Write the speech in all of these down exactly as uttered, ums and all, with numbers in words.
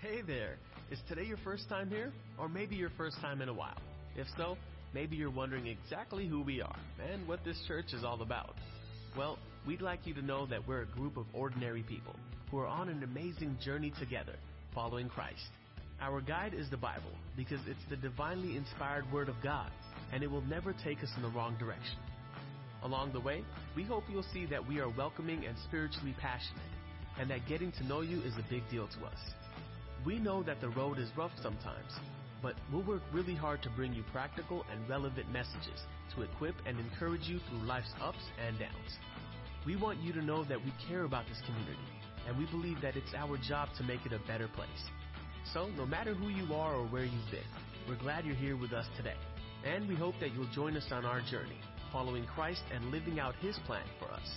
Hey there! Is today your first time here? Or maybe your first time in a while? If so, maybe you're wondering exactly who we are and what this church is all about. Well, we'd like you to know that we're a group of ordinary people who are on an amazing journey together, following Christ. Our guide is the Bible, because it's the divinely inspired Word of God, and it will never take us in the wrong direction. Along the way, we hope you'll see that we are welcoming and spiritually passionate, and that getting to know you is a big deal to us. We know that the road is rough sometimes, but we'll work really hard to bring you practical and relevant messages to equip and encourage you through life's ups and downs. We want you to know that we care about this community, and we believe that it's our job to make it a better place. So, no matter who you are or where you've been, we're glad you're here with us today, and we hope that you'll join us on our journey, following Christ and living out His plan for us.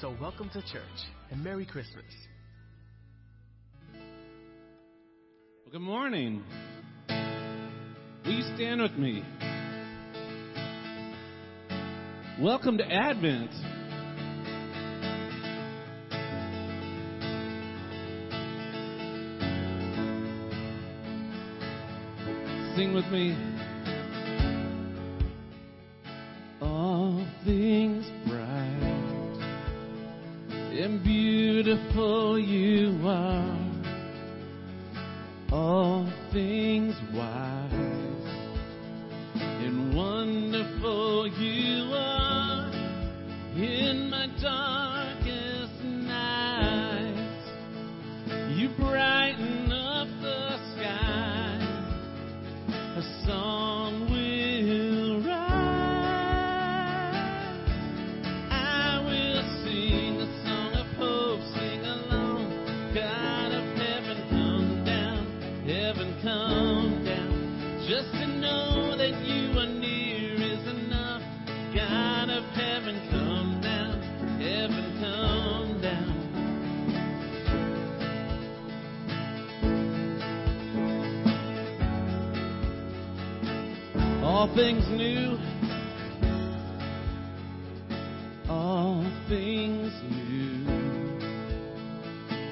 So welcome to church, and Merry Christmas. Well, good morning. Will you stand with me? Welcome to Advent. Sing with me. All things bright and beautiful you are, all things wise and wonderful you are, in my darkest nights, you brighten up the sky, a song will rise, I will sing a song. God of heaven, come down, heaven, come down. Just to know that you are near is enough. God of heaven, come down, heaven, come down. All things new, all things new.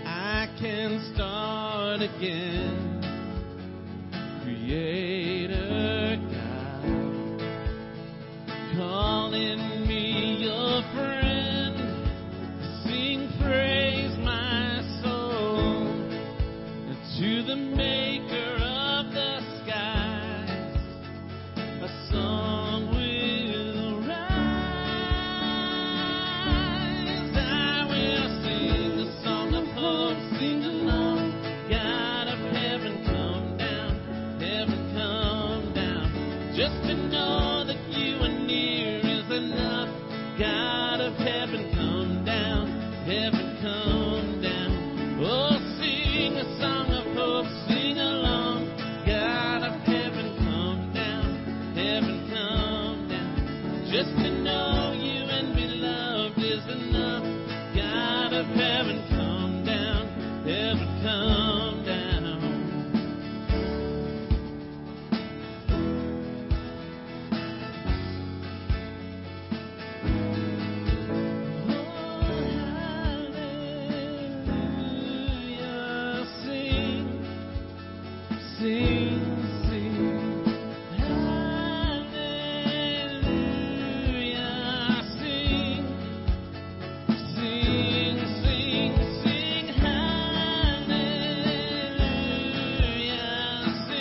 I can start again, Creator God, calling me your friend, sing praise my soul, to the maker of the skies, a song will rise, I will sing the song of hope. Sing along, God of heaven, come down, heaven, come down. Just to know that you are near is enough. God of heaven, come down, heaven, come down. Oh, sing a song of hope, sing along. God of heaven, come down, heaven, come down. Just to know you and be loved is enough. God of heaven, come down. Heaven, come down. Oh, hallelujah. Sing, sing, sing. Hallelujah. Sing, sing, sing, sing. Hallelujah. Sing, sing, sing. Hallelujah. Sing.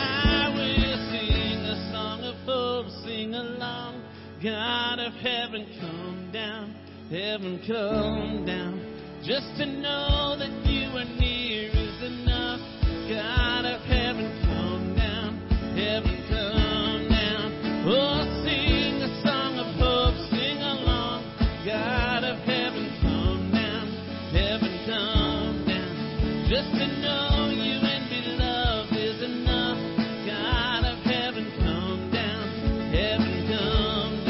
I will sing a song of hope. Sing along. God of heaven, come down. Heaven, come down. Just to know that you are near is enough. God of heaven, come down. Heaven, come down. Oh, sing a song of hope. Sing along. God of heaven, come down. Heaven, come down. Just to know you and be loved is enough. God of heaven, come down. Heaven, come down.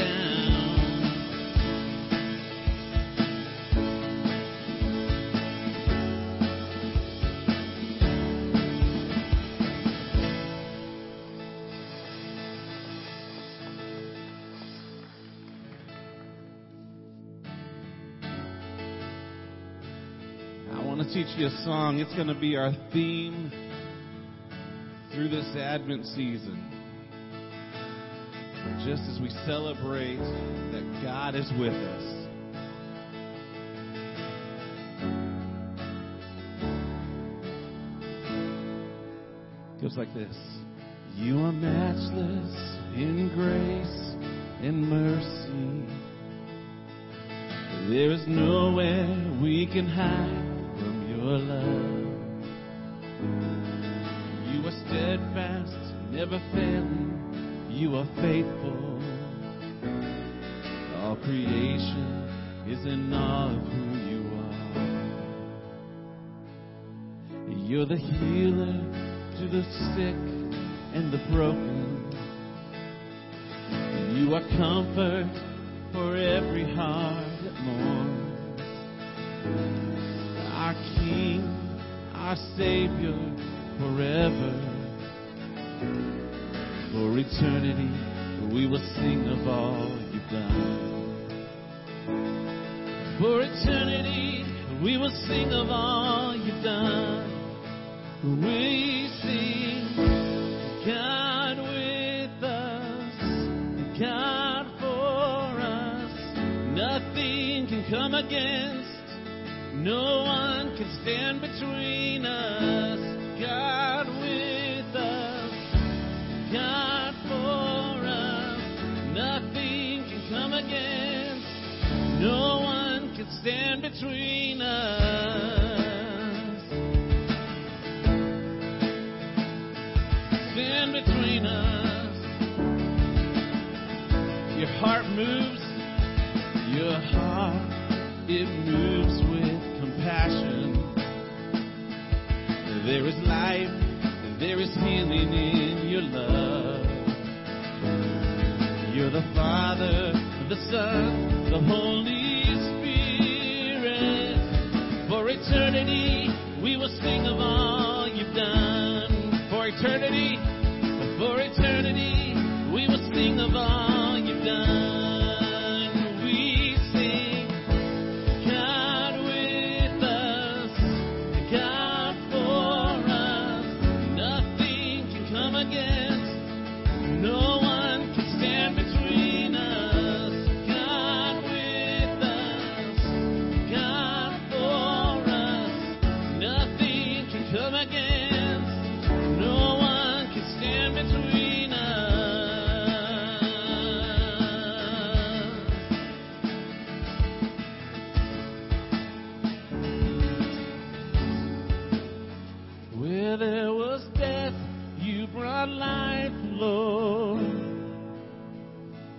to teach you a song. It's going to be our theme through this Advent season. Just as we celebrate that God is with us. It goes like this. You are matchless in grace and mercy. There is nowhere we can hide from your love. You are steadfast, never failing. You are faithful. All creation is in awe of who you are. You're the healer to the sick and the broken. You are comfort for every heart that mourns. Our King, our Savior, forever. For eternity, we will sing of all you've done. For eternity, we will sing of all you've done. We sing God with us, God for us. Nothing can come against, no one can stand between us. God with us, God for us. Nothing can come against, no one can stand between us. Between us, your heart moves, your heart, it moves with compassion. There is life, there is healing in your love. You're the Father, the Son, the Holy Spirit. For eternity, we will sing of all you've done. For eternity, For eternity, we will sing of all you've done. We sing, God with us, God for us. Nothing can come against, no one can stand between us. God with us, God for us. Nothing can come against. Between us. Where there was death, you brought life, Lord.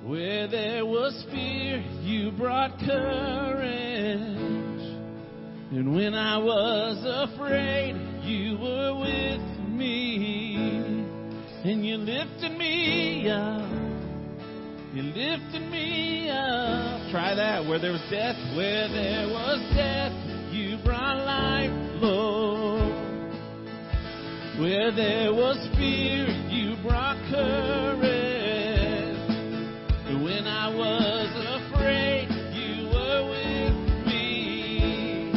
Where there was fear, you brought courage. And when I was afraid, you were with me. And you lifted me up. You lifted me up. Try that. Where there was death, where there was death, you brought life, Lord. Where there was fear, you brought courage. And when I was afraid, you were with me.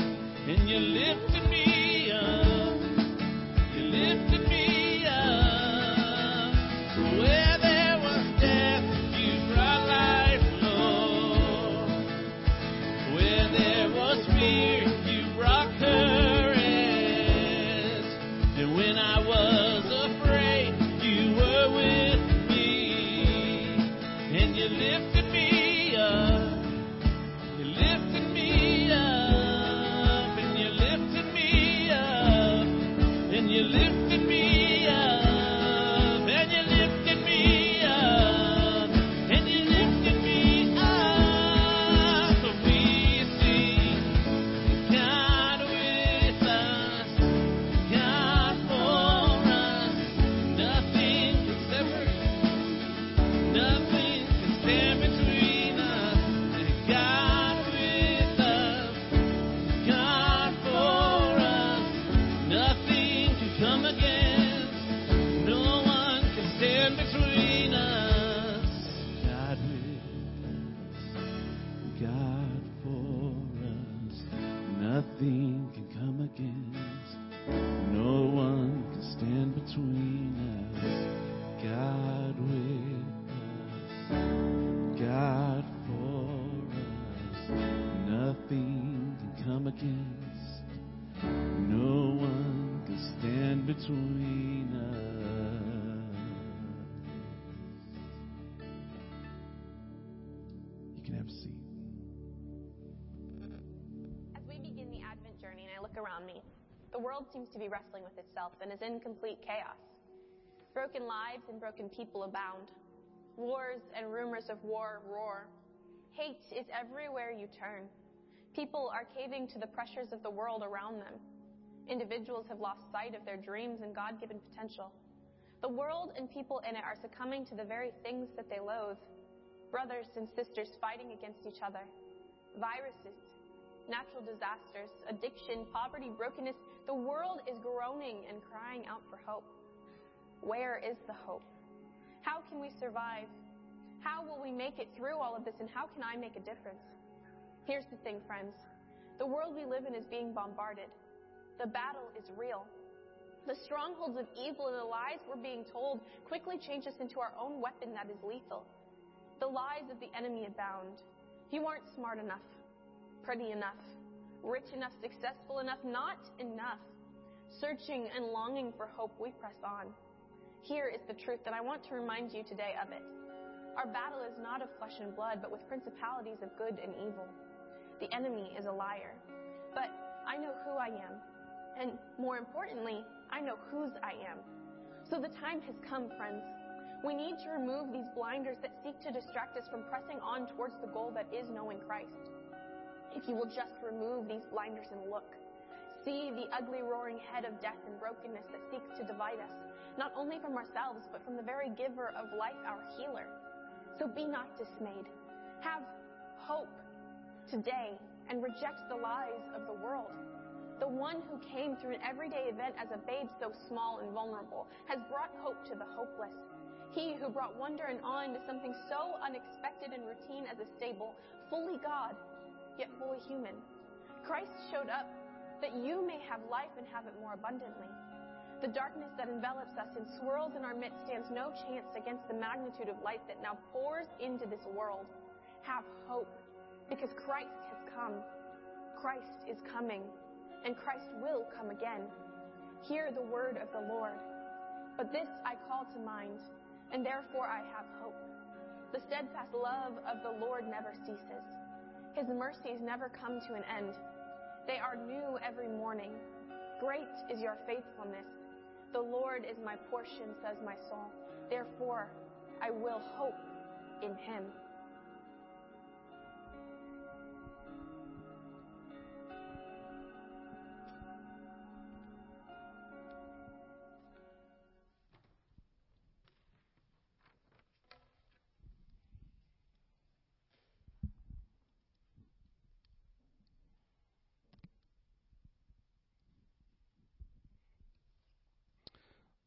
And you lifted me up. You lifted me up. When I was afraid. between us. You can have a seat. As we begin the Advent journey and I look around me, the world seems to be wrestling with itself and is in complete chaos. Broken lives and broken people abound. Wars and rumors of war roar. Hate is everywhere you turn. People are caving to the pressures of the world around them. Individuals have lost sight of their dreams and God-given potential. The world and people in it are succumbing to the very things that they loathe. Brothers and sisters fighting against each other. Viruses, natural disasters, addiction, poverty, brokenness. The world is groaning and crying out for hope. Where is the hope? How can we survive? How will we make it through all of this, and how can I make a difference? Here's the thing, friends. The world we live in is being bombarded. The battle is real. The strongholds of evil and the lies we're being told quickly change us into our own weapon that is lethal. The lies of the enemy abound. You aren't smart enough, pretty enough, rich enough, successful enough, not enough. Searching and longing for hope, we press on. Here is the truth, and I want to remind you today of it. Our battle is not of flesh and blood, but with principalities of good and evil. The enemy is a liar. But I know who I am, and more importantly, I know whose I am. So the time has come, friends. We need to remove these blinders that seek to distract us from pressing on towards the goal that is knowing Christ. If you will just remove these blinders and look, see the ugly roaring head of death and brokenness that seeks to divide us, not only from ourselves, but from the very giver of life, our healer. So be not dismayed. Have hope today and reject the lies of the world. The one who came through an everyday event as a babe so small and vulnerable has brought hope to the hopeless. He who brought wonder and awe into something so unexpected and routine as a stable, fully God, yet fully human. Christ showed up that you may have life and have it more abundantly. The darkness that envelops us and swirls in our midst stands no chance against the magnitude of light that now pours into this world. Have hope, because Christ has come. Christ is coming, and Christ will come again. Hear the word of the Lord. But this I call to mind, and therefore I have hope. The steadfast love of the Lord never ceases. His mercies never come to an end. They are new every morning. Great is your faithfulness. The Lord is my portion, says my soul. Therefore, I will hope in him.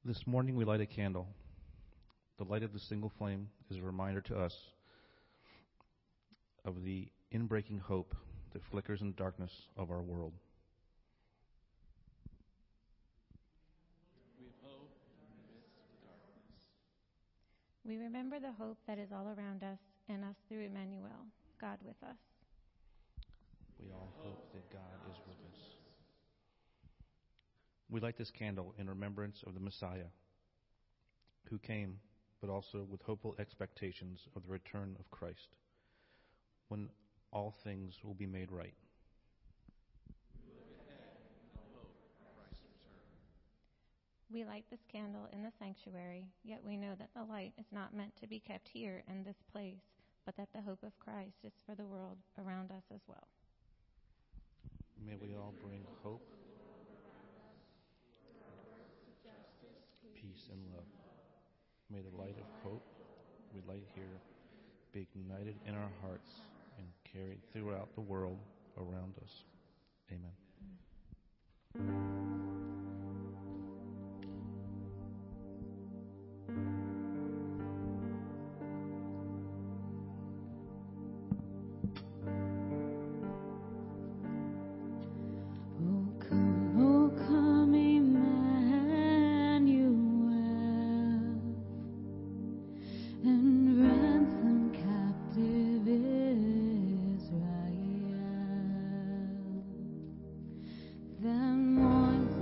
This morning we light a candle. The light of the single flame is a reminder to us of the inbreaking hope that flickers in the darkness of our world. We have hope in the midst of darkness. We remember the hope that is all around us and us through Emmanuel, God with us. We all hope that God is with us. We light this candle in remembrance of the Messiah, who came, but also with hopeful expectations of the return of Christ, when all things will be made right. We look ahead and hope for Christ's return. We light this candle in the sanctuary, yet we know that the light is not meant to be kept here in this place, but that the hope of Christ is for the world around us as well. May we all bring hope, peace, and love. May the light of hope we light here be ignited in our hearts and carried throughout the world around us. Amen. Amen. Then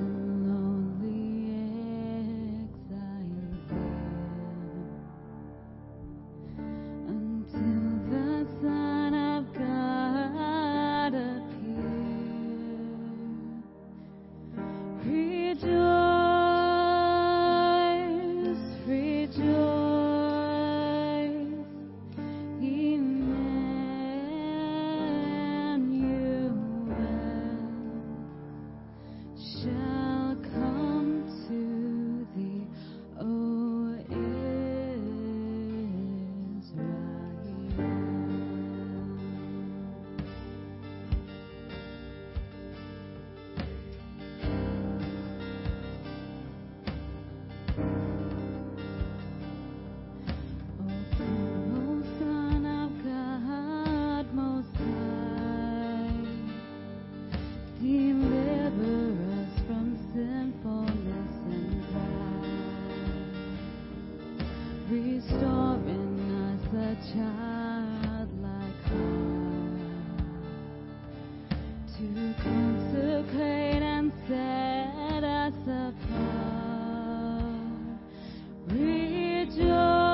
restoring us a child like heart, to consecrate and set us apart. Rejoice.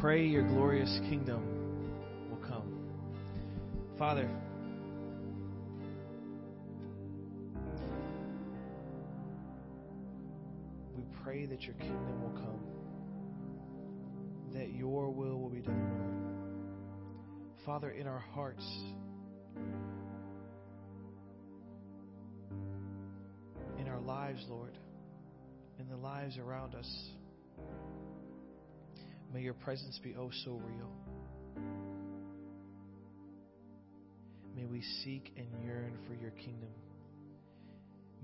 Pray your glorious kingdom will come. Father, we pray that your kingdom will come, that your will will be done, Lord. Father, in our hearts, in our lives, Lord, in the lives around us, may your presence be oh so real. May we seek and yearn for your kingdom.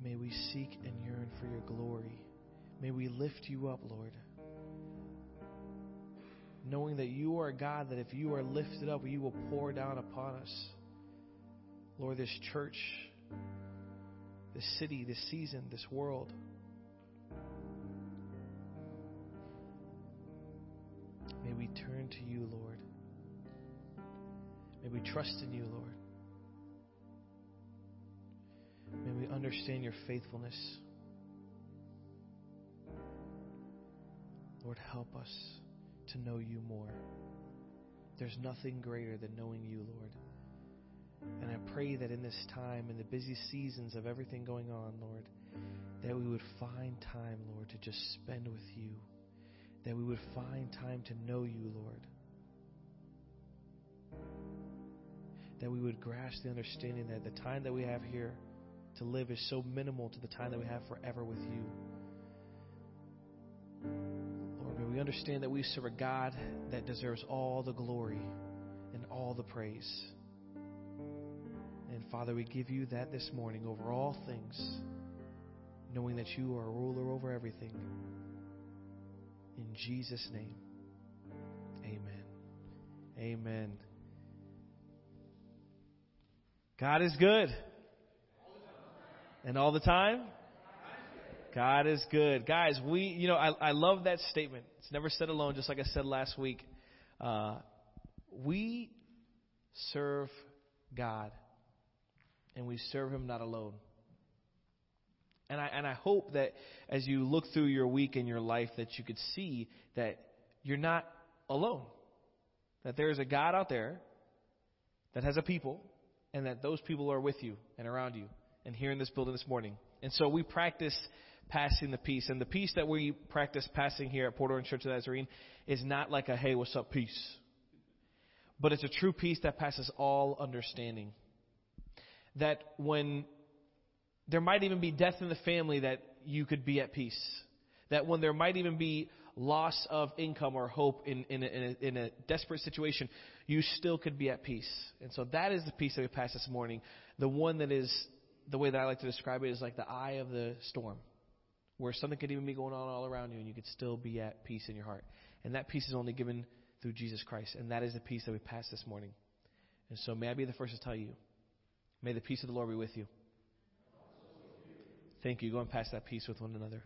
May we seek and yearn for your glory. May we lift you up, Lord, knowing that you are a God that if you are lifted up, you will pour down upon us. Lord, this church, this city, this season, this world, may we turn to you, Lord. May we trust in you, Lord. May we understand your faithfulness. Lord, help us to know you more. There's nothing greater than knowing you, Lord. And I pray that in this time, in the busy seasons of everything going on, Lord, that we would find time, Lord, to just spend with you. That we would find time to know you, Lord. That we would grasp the understanding that the time that we have here to live is so minimal to the time that we have forever with you. Lord, may we understand that we serve a God that deserves all the glory and all the praise. And Father, we give you that this morning over all things, knowing that you are a ruler over everything. In Jesus' name, amen. Amen. God is good. And all the time, God is good. Guys, we, you know, I, I love that statement. It's never said alone, just like I said last week. Uh, we serve God, and we serve Him not alone. And I and I hope that as you look through your week and your life that you could see that you're not alone. That there is a God out there that has a people, and that those people are with you and around you and here in this building this morning. And so we practice passing the peace. And the peace that we practice passing here at Port Orange Church of Nazarene is not like a, hey, what's up, peace. But it's a true peace that passes all understanding. That when there might even be death in the family, that you could be at peace. That when there might even be loss of income or hope in, in, a, in, a, in a desperate situation, you still could be at peace. And so that is the peace that we passed this morning. The one that is, the way that I like to describe it, is like the eye of the storm, where something could even be going on all around you and you could still be at peace in your heart. And that peace is only given through Jesus Christ. And that is the peace that we passed this morning. And so may I be the first to tell you, may the peace of the Lord be with you. Thank you. Go and pass that peace with one another.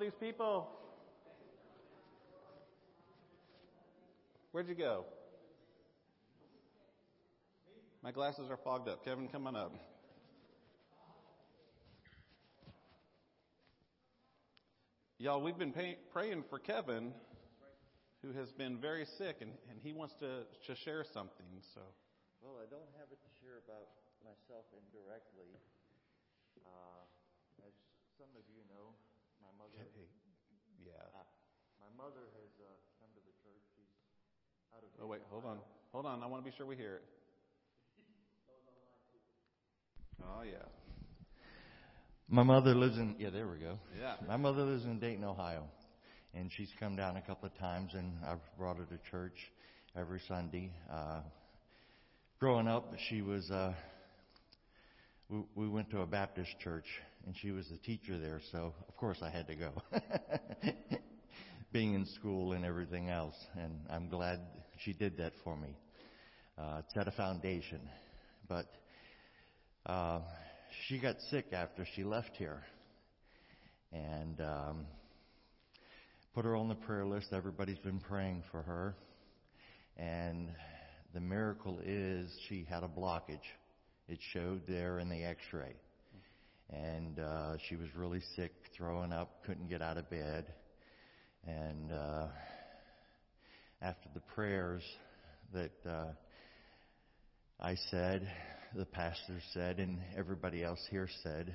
These people, where'd you go? My glasses are fogged up. Kevin, come on up. Y'all, we've been pay- praying for Kevin, who has been very sick, and, and he wants to, to share something. So, well, I don't have it to share about myself indirectly. Uh, as some of you know, My mother, yeah. Uh, my mother has uh, come to the church. She's out of. Oh wait, hold on, hold on. I want to be sure we hear it. Oh yeah. My mother lives in. Yeah, there we go. Yeah. My mother lives in Dayton, Ohio, and she's come down a couple of times, and I've brought her to church every Sunday. Uh, growing up, she was. Uh, we, we went to a Baptist church. And she was the teacher there, so of course I had to go. Being in school and everything else, and I'm glad she did that for me. Uh, it set a foundation. But uh, she got sick after she left here, and um, put her on the prayer list. Everybody's been praying for her, and the miracle is she had a blockage. It showed there in the X-ray. And uh, she was really sick, throwing up, couldn't get out of bed. And uh, after the prayers that uh, I said, the pastor said, and everybody else here said,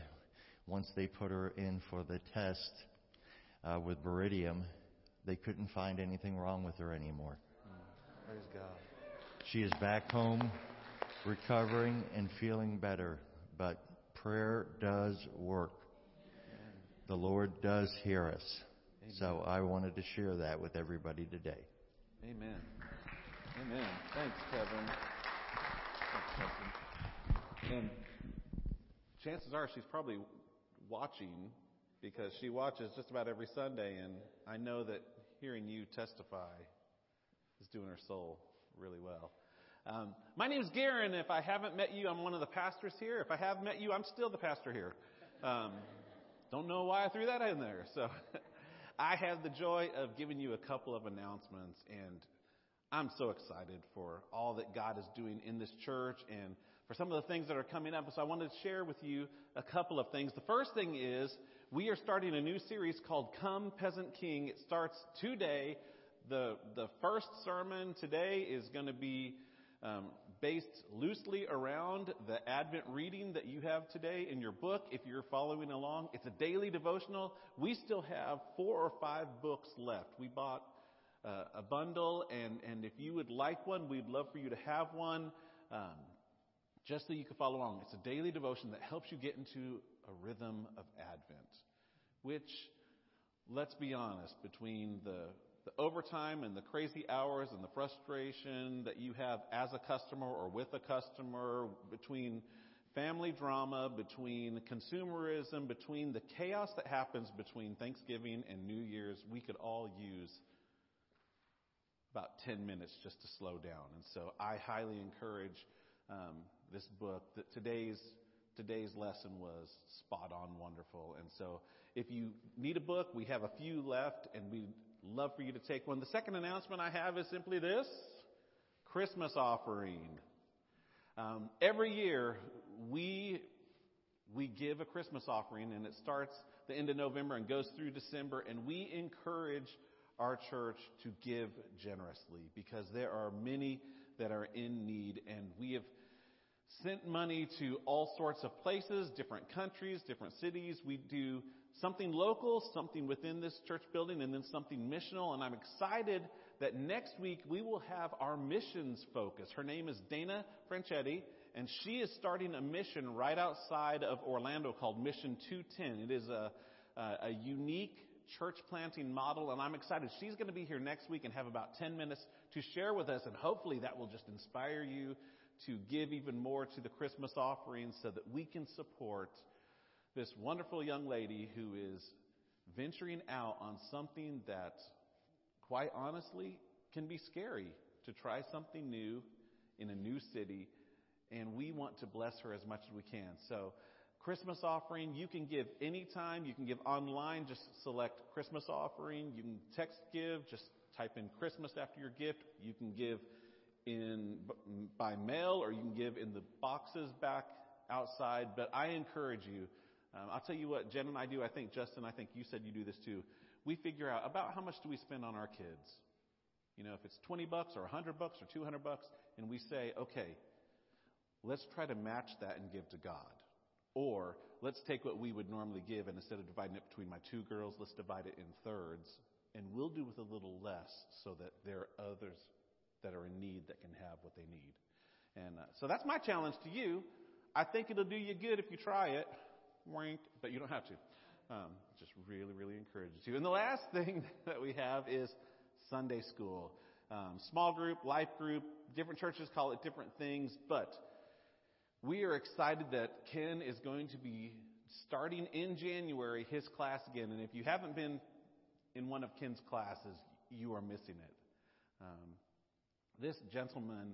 once they put her in for the test uh, with barium, they couldn't find anything wrong with her anymore. Praise God. She is back home, recovering and feeling better, but prayer does work. Amen. The Lord does hear us. Amen. So I wanted to share that with everybody today. Amen. Amen. Thanks, Kevin. Thanks, Kevin. And chances are she's probably watching, because she watches just about every Sunday, and I know that hearing you testify is doing her soul really well. Um, my name's Garen. If I haven't met you, I'm one of the pastors here. If I have met you, I'm still the pastor here. Um, don't know why I threw that in there. So I have the joy of giving you a couple of announcements, and I'm so excited for all that God is doing in this church and for some of the things that are coming up. So I wanted to share with you a couple of things. The first thing is we are starting a new series called Come Peasant King. It starts today. The, the first sermon today is going to be Um, based loosely around the Advent reading that you have today in your book. If you're following along, it's a daily devotional. We still have four or five books left. We bought uh, a bundle, and, and if you would like one, we'd love for you to have one, um, just so you can follow along. It's a daily devotion that helps you get into a rhythm of Advent. which, let's be honest, between the, the overtime and the crazy hours and the frustration that you have as a customer or with a customer, between family drama, between consumerism, between the chaos that happens between Thanksgiving and New Year's, we could all use about ten minutes just to slow down. And so I highly encourage um, this book. That today's today's lesson was spot on wonderful. And so if you need a book, we have a few left, and we'd love for you to take one. The second announcement I have is simply this: Christmas offering. Um, every year we we give a Christmas offering, and it starts the end of November and goes through December, and we encourage our church to give generously because there are many that are in need, and we have sent money to all sorts of places, different countries, different cities. We do something local, something within this church building, and then something missional. And I'm excited that next week we will have our missions focus. Her name is Dana Franchetti, and she is starting a mission right outside of Orlando called Mission two ten. It is a, a unique church planting model, and I'm excited. She's going to be here next week and have about ten minutes to share with us, and hopefully that will just inspire you to give even more to the Christmas offering so that we can support this wonderful young lady who is venturing out on something that, quite honestly, can be scary, to try something new in a new city, and we want to bless her as much as we can. So Christmas offering, you can give anytime. You can give online, just select Christmas offering. You can text give, just type in Christmas after your gift. You can give in by mail, or you can give in the boxes back outside. But I encourage you, um, I'll tell you what Jen and I do. I think, Justin, I think you said you do this too. We figure out about how much do we spend on our kids. You know, if it's twenty bucks or one hundred bucks or two hundred bucks, and we say, okay, let's try to match that and give to God. Or let's take what we would normally give, and instead of dividing it between my two girls, let's divide it in thirds, and we'll do with a little less so that there are others that are in need that can have what they need. And uh, so that's my challenge to you. I think it'll do you good if you try it, wink, but you don't have to. Um, just really, really encourages you. And the last thing that we have is Sunday school. Um, small group, life group, different churches call it different things, but we are excited that Ken is going to be starting in January his class again. And if you haven't been in one of Ken's classes, you are missing it. Um, this gentleman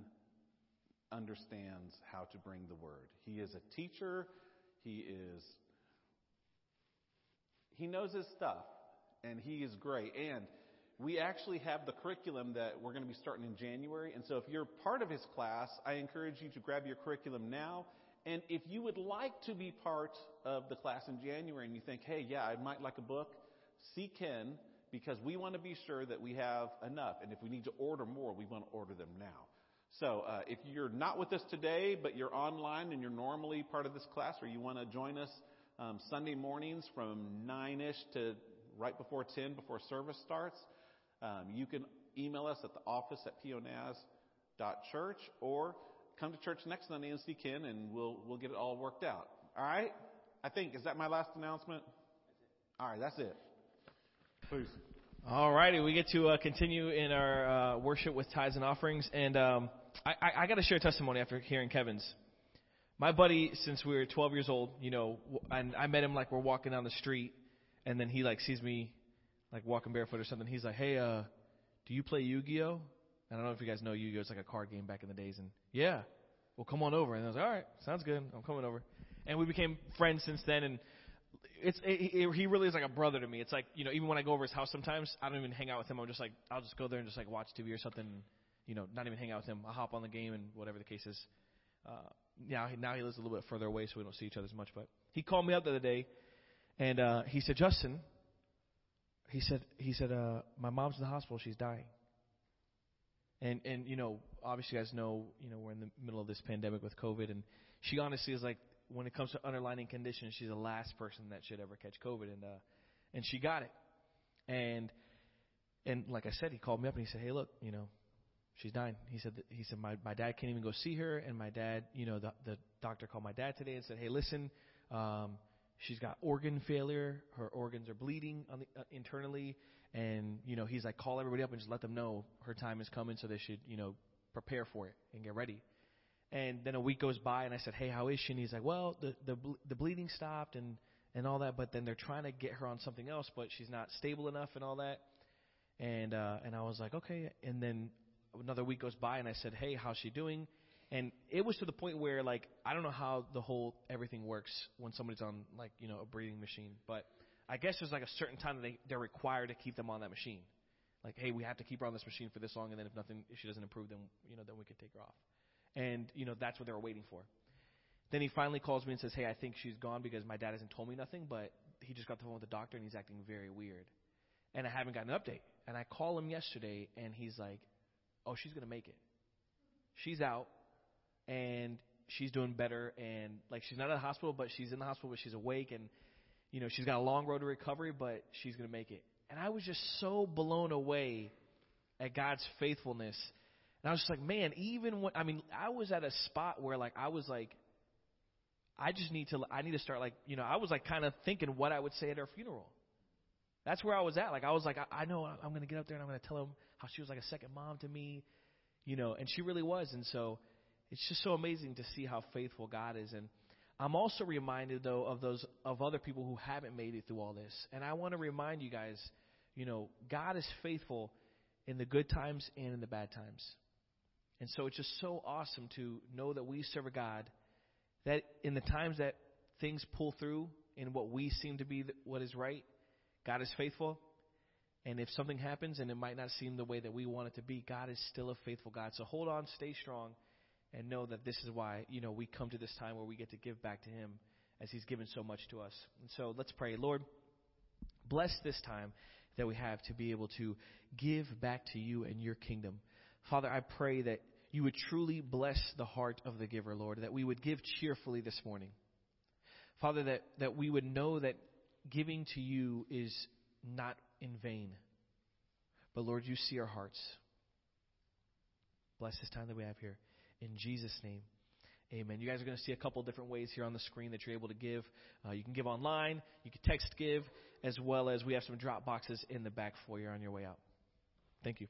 understands how to bring the word. He is a teacher. He is, he knows his stuff, and he is great. And we actually have the curriculum that we're going to be starting in January. And so if you're part of his class, I encourage you to grab your curriculum now. And if you would like to be part of the class in January and you think, hey, yeah, I might like a book, see Ken, because we want to be sure that we have enough. And if we need to order more, we want to order them now. So uh, if you're not with us today, but you're online and you're normally part of this class, or you want to join us um, Sunday mornings from nine-ish to right before ten, before service starts, Um, you can email us at the office at ponaz dot church, or come to church next Sunday and see Ken, and we'll we'll get it all worked out. All right? I think, is that my last announcement? All right, that's it. Please. All righty, we get to uh, continue in our uh, worship with tithes and offerings, and um, I, I, I got to share a testimony after hearing Kevin's. My buddy, since we were twelve years old, you know, and I met him like we're walking down the street, and then he like sees me like walking barefoot or something. He's like, hey, uh, do you play Yu-Gi-Oh? And I don't know if you guys know Yu-Gi-Oh. It's like a card game back in the days. And yeah, well, come on over. And I was like, all right, sounds good. I'm coming over. And we became friends since then. And it's it, it, he really is like a brother to me. It's like, you know, even when I go over his house sometimes, I don't even hang out with him. I'm just like, I'll just go there and just like watch T V or something. And, you know, not even hang out with him. I'll hop on the game and whatever the case is. Uh, now, now he lives a little bit further away, so we don't see each other as much. But he called me up the other day, and uh, he said, Justin, He said, he said, uh, my mom's in the hospital. She's dying. And, and, you know, obviously you guys know, you know, we're in the middle of this pandemic with COVID. And she honestly is like, when it comes to underlying conditions, she's the last person that should ever catch COVID. And, uh, and she got it. And, and like I said, he called me up and he said, hey, look, you know, she's dying. He said, that, he said, my, my dad can't even go see her. And my dad, you know, the, the doctor called my dad today and said, hey, listen, um, She's got organ failure. Her organs are bleeding on the, uh, internally. And, you know, he's like, call everybody up and just let them know her time is coming so they should, you know, prepare for it and get ready. And then a week goes by, and I said, hey, how is she? And he's like, well, the the, ble- the bleeding stopped and, and all that, but then they're trying to get her on something else, but she's not stable enough and all that. And uh, and I was like, okay. And then another week goes by, and I said, hey, how's she doing? And it was to the point where, like, I don't know how the whole everything works when somebody's on, like, you know, a breathing machine, but I guess there's, like, a certain time that they, they're required to keep them on that machine. Like, hey, we have to keep her on this machine for this long, and then if nothing, if she doesn't improve, then, you know, then we can take her off. And, you know, that's what they were waiting for. Then he finally calls me and says, hey, I think she's gone because my dad hasn't told me nothing, but he just got the phone with the doctor, and he's acting very weird. And I haven't gotten an update. And I call him yesterday, and he's like, oh, she's going to make it. She's out, and she's doing better. And, like, she's not at the hospital, but she's in the hospital, but she's awake. And, you know, she's got a long road to recovery, but she's going to make it. And I was just so blown away at God's faithfulness. And I was just like, man, even when, I mean, I was at a spot where, like, I was like, I just need to, I need to start, like, you know, I was, like, kind of thinking what I would say at her funeral. That's where I was at. Like, I was like, I, I know I'm going to get up there and I'm going to tell him how she was like a second mom to me, you know, and she really was. And so it's just so amazing to see how faithful God is. And I'm also reminded, though, of those of other people who haven't made it through all this. And I want to remind you guys, you know, God is faithful in the good times and in the bad times. And so it's just so awesome to know that we serve a God that in the times that things pull through and what we seem to be what is right, God is faithful. And if something happens and it might not seem the way that we want it to be, God is still a faithful God. So hold on, stay strong, and know that this is why, you know, we come to this time where we get to give back to him as he's given so much to us. And so let's pray. Lord, bless this time that we have to be able to give back to you and your kingdom. Father, I pray that you would truly bless the heart of the giver, Lord, that we would give cheerfully this morning. Father, that, that we would know that giving to you is not in vain. But, Lord, you see our hearts. Bless this time that we have here. In Jesus' name, amen. You guys are going to see a couple different ways here on the screen that you're able to give. Uh, you can give online. You can text give, as well as we have some drop boxes in the back foyer on your way out. Thank you.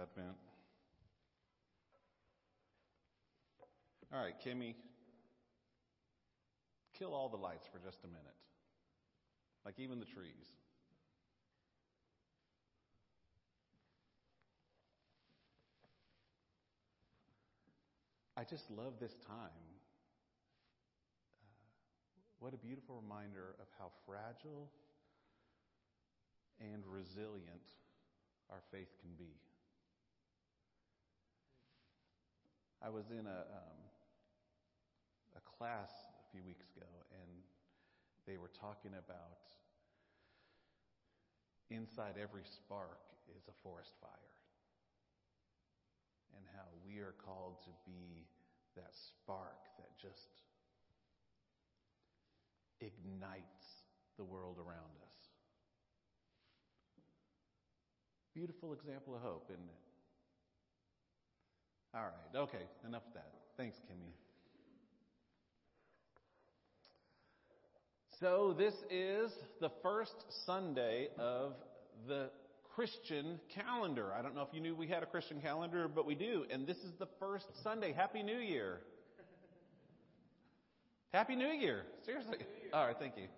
Advent. All right, Kimmy, kill all the lights for just a minute, like even the trees. I just love this time. Uh, what a beautiful reminder of how fragile and resilient our faith can be. I was in a um, a class a few weeks ago, and they were talking about inside every spark is a forest fire, and how we are called to be that spark that just ignites the world around us. Beautiful example of hope, isn't it? All right, okay, enough of that. Thanks, Kimmy. So this is the first Sunday of the Christian calendar. I don't know if you knew we had a Christian calendar, but we do. And this is the first Sunday. Happy New Year. Happy New Year. Seriously. All right, thank you.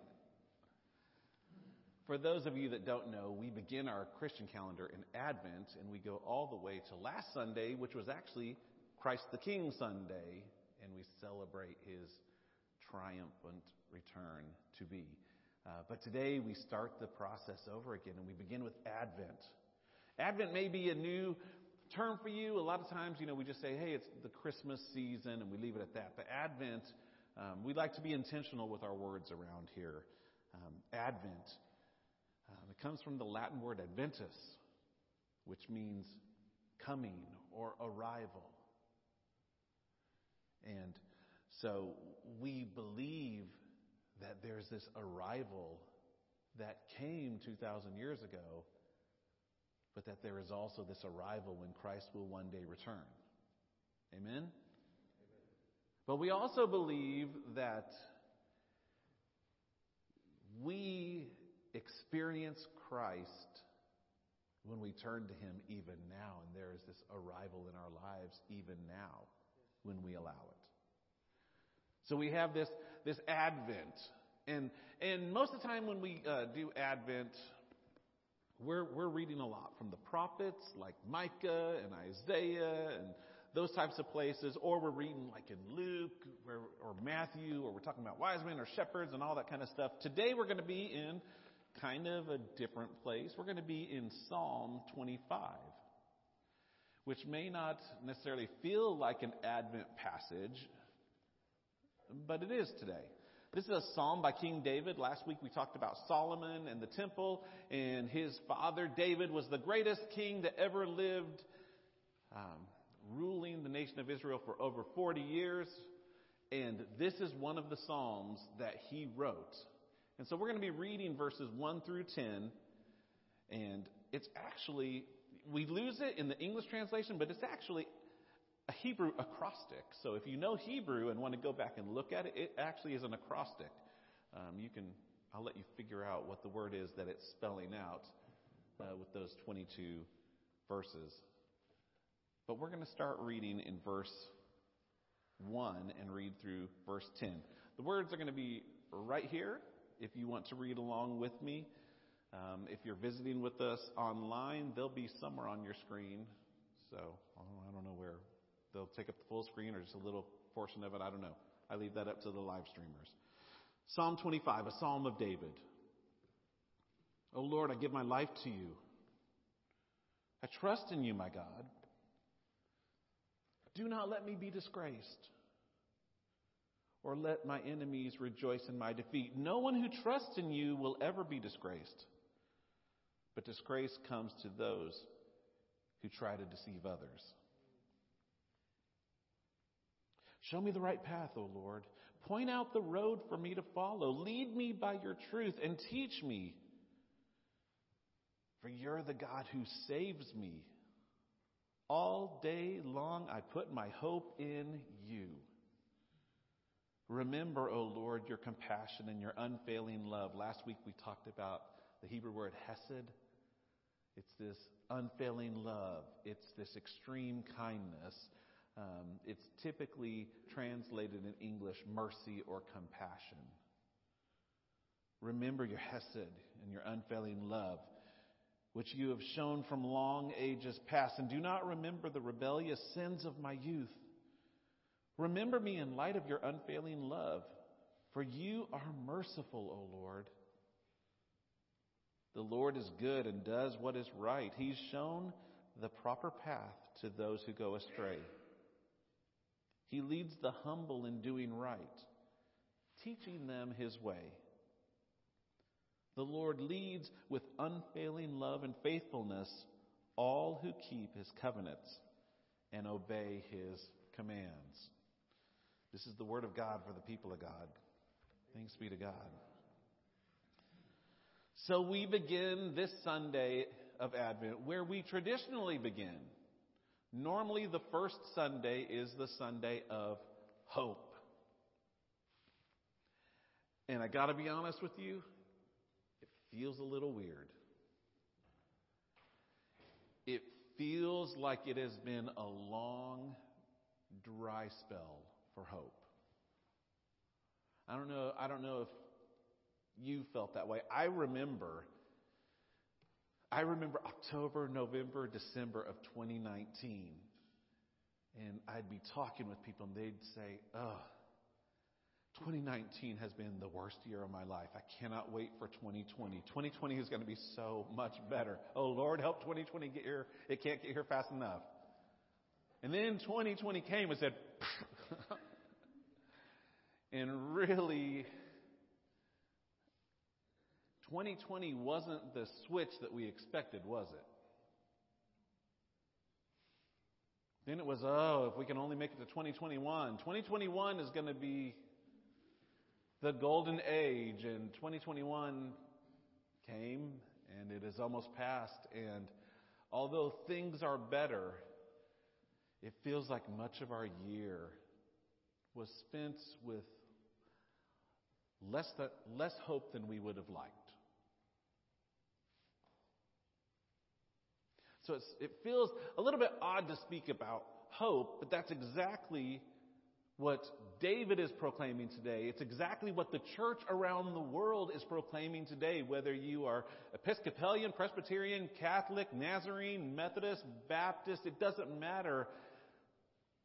For those of you that don't know, we begin our Christian calendar in Advent, and we go all the way to last Sunday, which was actually Christ the King Sunday, and we celebrate his triumphant return to be. Uh, but today we start the process over again, and we begin with Advent. Advent may be a new term for you. A lot of times, you know, we just say, hey, it's the Christmas season, and we leave it at that. But Advent, um, we like to be intentional with our words around here. Um, Advent, um, it comes from the Latin word adventus, which means coming or arrival. And so we believe that there's this arrival that came two thousand years ago, but that there is also this arrival when Christ will one day return. Amen? Amen. But we also believe that we experience Christ when we turn to him even now, and there is this arrival in our lives even now when we allow it. So we have this this Advent, and and most of the time when we uh, do Advent, we're we're reading a lot from the prophets like Micah and Isaiah and those types of places, or we're reading like in Luke or, or Matthew, or we're talking about wise men or shepherds and all that kind of stuff. Today we're going to be in kind of a different place. We're going to be in Psalm twenty-five, which may not necessarily feel like an Advent passage, but it is today. This is a psalm by King David. Last week we talked about Solomon and the temple, and his father David was the greatest king that ever lived, um, ruling the nation of Israel for over forty years. And this is one of the psalms that he wrote. And so we're going to be reading verses one through ten, and it's actually, we lose it in the English translation, but it's actually a Hebrew acrostic. So if you know Hebrew and want to go back and look at it, it actually is an acrostic. Um, you can, I'll let you figure out what the word is that it's spelling out uh, with those twenty-two verses. But we're going to start reading in verse one and read through verse ten. The words are going to be right here if you want to read along with me. Um, if you're visiting with us online, they'll be somewhere on your screen. So I don't know where. They'll take up the full screen or just a little portion of it. I don't know. I leave that up to the live streamers. Psalm twenty-five, a psalm of David. O Lord, I give my life to you. I trust in you, my God. Do not let me be disgraced, or let my enemies rejoice in my defeat. No one who trusts in you will ever be disgraced, but disgrace comes to those who try to deceive others. Show me the right path, O Lord. Point out the road for me to follow. Lead me by your truth and teach me. For you're the God who saves me. All day long I put my hope in you. Remember, O Lord, your compassion and your unfailing love. Last week we talked about the Hebrew word hesed. It's this unfailing love. It's this extreme kindness. Um, it's typically translated in English, mercy or compassion. Remember your hesed and your unfailing love, which you have shown from long ages past, and do not remember the rebellious sins of my youth. Remember me in light of your unfailing love, for you are merciful, O Lord. The Lord is good and does what is right. He's shown the proper path to those who go astray. He leads the humble in doing right, teaching them his way. The Lord leads with unfailing love and faithfulness all who keep his covenants and obey his commands. This is the word of God for the people of God. Thanks be to God. So we begin this Sunday of Advent where we traditionally begin. Normally the first Sunday is the Sunday of hope. And I got to be honest with you, it feels a little weird. It feels like it has been a long, dry spell for hope. I don't know, I don't know if you felt that way. I remember I remember October, November, December of twenty nineteen. And I'd be talking with people and they'd say, oh, twenty nineteen has been the worst year of my life. I cannot wait for twenty twenty. twenty twenty is going to be so much better. Oh, Lord, help twenty twenty get here. It can't get here fast enough. And then twenty twenty came and said, and really, twenty twenty wasn't the switch that we expected, was it? Then it was, oh, if we can only make it to twenty twenty-one. twenty twenty-one is going to be the golden age, and twenty twenty-one came, and it is almost past, and although things are better, it feels like much of our year was spent with less, than, less hope than we would have liked. So it's, it feels a little bit odd to speak about hope, but that's exactly what David is proclaiming today. It's exactly what the church around the world is proclaiming today, whether you are Episcopalian, Presbyterian, Catholic, Nazarene, Methodist, Baptist, it doesn't matter.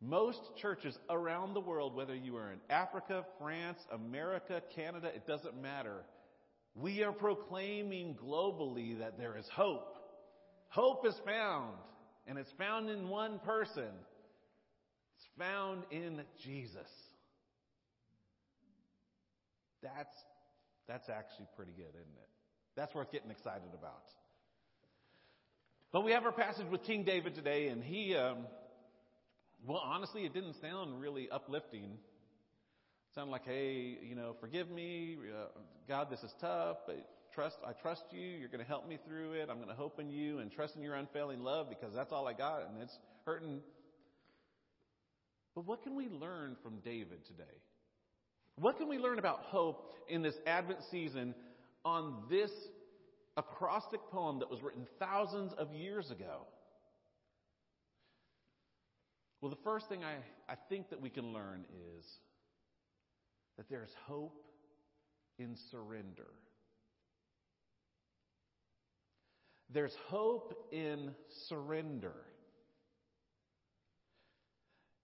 Most churches around the world, whether you are in Africa, France, America, Canada, it doesn't matter. We are proclaiming globally that there is hope. Hope is found, and it's found in one person. It's found in Jesus. That's, that's actually pretty good, isn't it? That's worth getting excited about. But we have our passage with King David today, and he, um, well, honestly, it didn't sound really uplifting. It sounded like, hey, you know, forgive me. Uh, God, this is tough, but trust, I trust you. You're going to help me through it. I'm going to hope in you and trust in your unfailing love because that's all I got, and it's hurting. But what can we learn from David today? What can we learn about hope in this Advent season on this acrostic poem that was written thousands of years ago? Well, the first thing I, I think that we can learn is that there's hope in surrender. There's hope in surrender.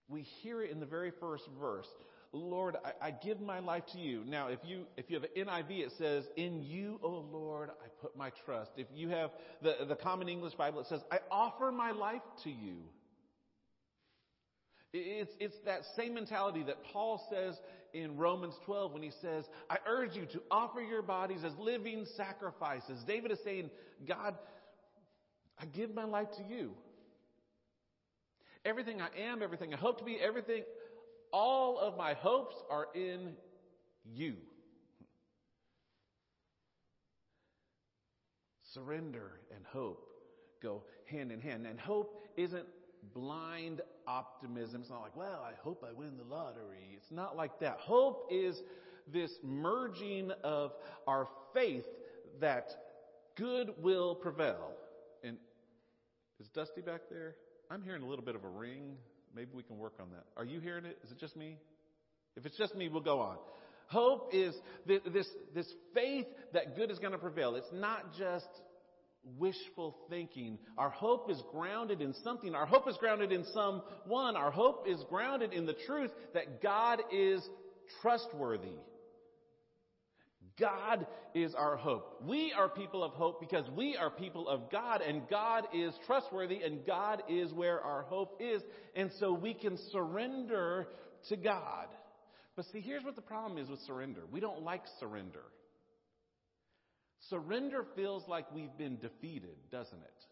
We hear it in the very first verse. Lord, I, I give my life to you. Now, if you if you have an N I V, it says, in you, O Lord, I put my trust. If you have the, the Common English Bible, it says, I offer my life to you. It's, it's that same mentality that Paul says in Romans twelve when he says, I urge you to offer your bodies as living sacrifices. David is saying, God, I give my life to you. Everything I am, everything I hope to be, everything, all of my hopes are in you. Surrender and hope go hand in hand. And hope isn't blind optimism. It's not like, well, I hope I win the lottery. It's not like that. Hope is this merging of our faith that good will prevail. And is Dusty back there? I'm hearing a little bit of a ring. Maybe we can work on that. Are you hearing it? Is it just me? If it's just me, we'll go on. Hope is th- this, this faith that good is going to prevail. It's not just wishful thinking. Our hope is grounded in something. Our hope is grounded in someone. Our hope is grounded in the truth that God is trustworthy. God is our hope. We are people of hope because we are people of God, and God is trustworthy, and God is where our hope is, and so we can surrender to God. But see, here's what the problem is with surrender. We don't like surrender. Surrender feels like we've been defeated, doesn't it?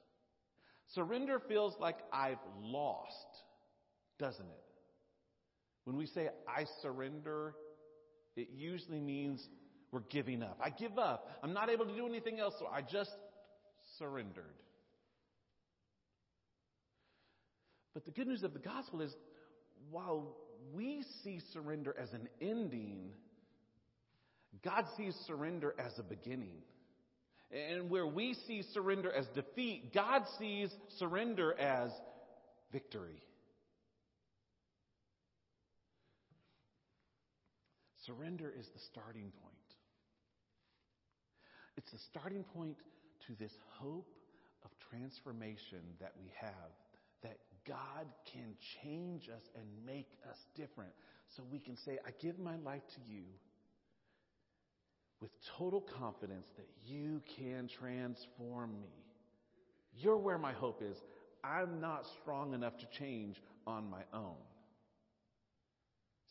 Surrender feels like I've lost, doesn't it? When we say, I surrender, it usually means We're giving up. I give up. I'm not able to do anything else, so I just surrendered. But the good news of the gospel is, while we see surrender as an ending, God sees surrender as a beginning. And where we see surrender as defeat, God sees surrender as victory. Surrender is the starting point. It's the starting point to this hope of transformation that we have, that God can change us and make us different. So we can say, I give my life to you with total confidence that you can transform me. You're where my hope is. I'm not strong enough to change on my own.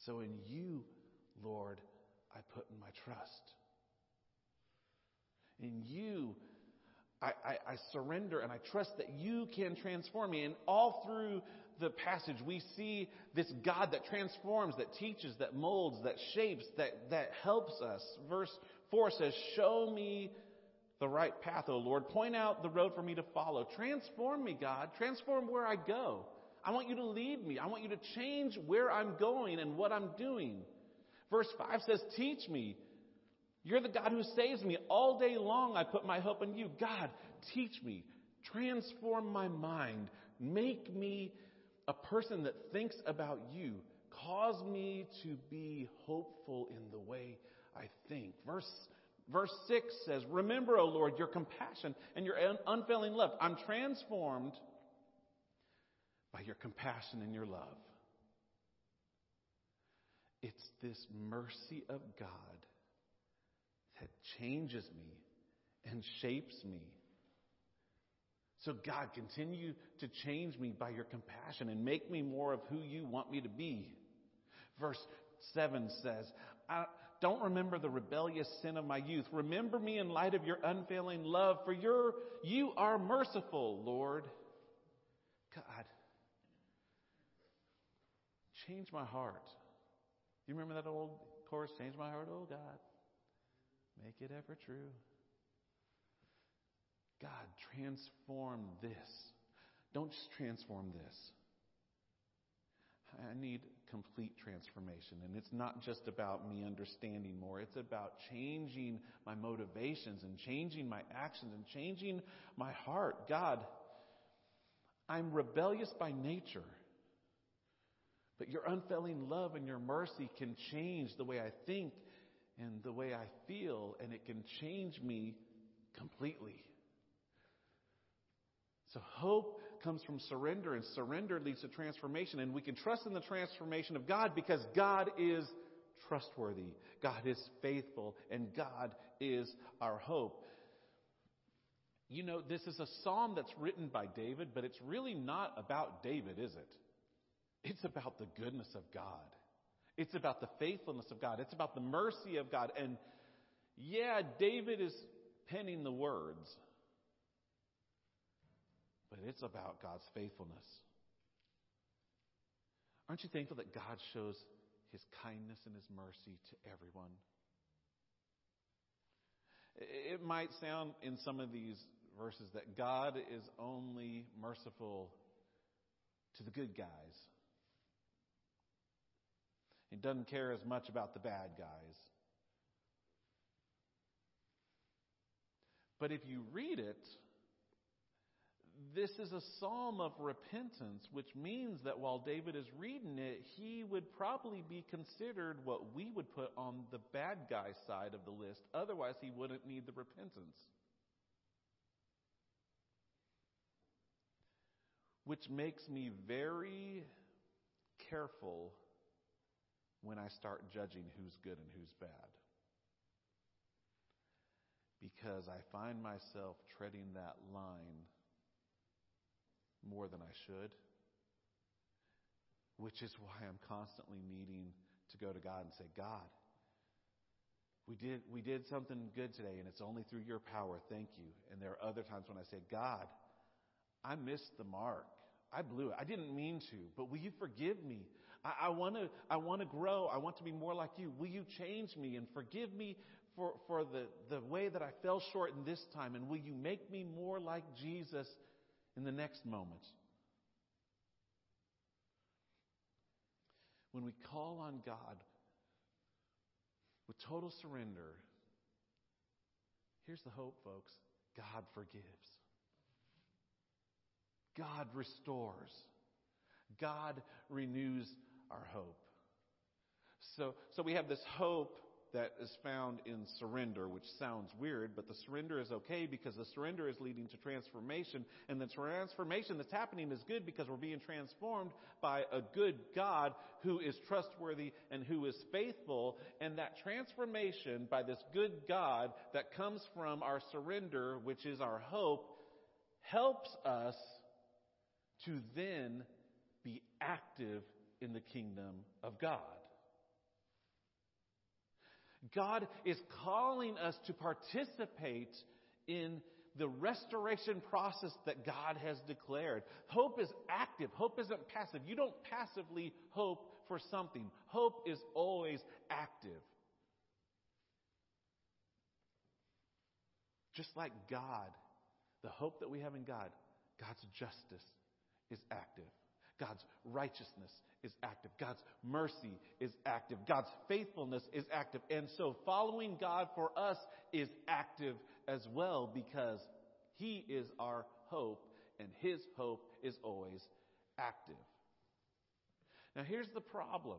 So in you, Lord, I put my trust. In you, I, I, I surrender and I trust that you can transform me. And all through the passage, we see this God that transforms, that teaches, that molds, that shapes, that, that helps us. Verse four says, show me the right path, O Lord. Point out the road for me to follow. Transform me, God. Transform where I go. I want you to lead me. I want you to change where I'm going and what I'm doing. Verse five says, teach me. You're the God who saves me. All day long I put my hope in you. God, teach me. Transform my mind. Make me a person that thinks about you. Cause me to be hopeful in the way I think. Verse, verse six says, remember, O Lord, your compassion and your unfailing love. I'm transformed by your compassion and your love. It's this mercy of God that changes me and shapes me. So God, continue to change me by your compassion and make me more of who you want me to be. Verse seven says, I don't remember the rebellious sin of my youth. Remember me in light of your unfailing love, for your, you are merciful, Lord. God, change my heart. You remember that old chorus, change my heart, oh God, make it ever true. God, transform this. Don't just transform this. I need complete transformation. And it's not just about me understanding more. It's about changing my motivations and changing my actions and changing my heart. God, I'm rebellious by nature. But your unfailing love and your mercy can change the way I think and the way I feel, and it can change me completely. So hope comes from surrender, and surrender leads to transformation, and we can trust in the transformation of God because God is trustworthy, God is faithful, and God is our hope. You know, this is a psalm that's written by David, but it's really not about David, is it? It's about the goodness of God. It's about the faithfulness of God. It's about the mercy of God. And yeah, David is penning the words, but it's about God's faithfulness. Aren't you thankful that God shows his kindness and his mercy to everyone? It might sound in some of these verses that God is only merciful to the good guys. He doesn't care as much about the bad guys. But if you read it, this is a psalm of repentance, which means that while David is reading it, he would probably be considered what we would put on the bad guy side of the list. Otherwise, he wouldn't need the repentance. Which makes me very careful when I start judging who's good and who's bad. Because I find myself treading that line more than I should, which is why I'm constantly needing to go to God and say, God, we did we did something good today, and it's only through your power. Thank you. And there are other times when I say, God, I missed the mark. I blew it. I didn't mean to, but will you forgive me? I want to I want to grow. I want to be more like you. Will you change me and forgive me for, for the, the way that I fell short in this time? And will you make me more like Jesus in the next moments? When we call on God with total surrender, here's the hope, folks. God forgives. God restores. God renews our hope. So, so we have this hope that is found in surrender, which sounds weird, but the surrender is okay because the surrender is leading to transformation. And the transformation that's happening is good because we're being transformed by a good God who is trustworthy and who is faithful. And that transformation by this good God that comes from our surrender, which is our hope, helps us to then be active in the kingdom of God. God is calling us to participate in the restoration process that God has declared. Hope is active. Hope isn't passive. You don't passively hope for something. Hope is always active. Just like God, the hope that we have in God, God's justice is active. God's righteousness is active. God's mercy is active. God's faithfulness is active. And so following God for us is active as well, because He is our hope and His hope is always active. Now here's the problem.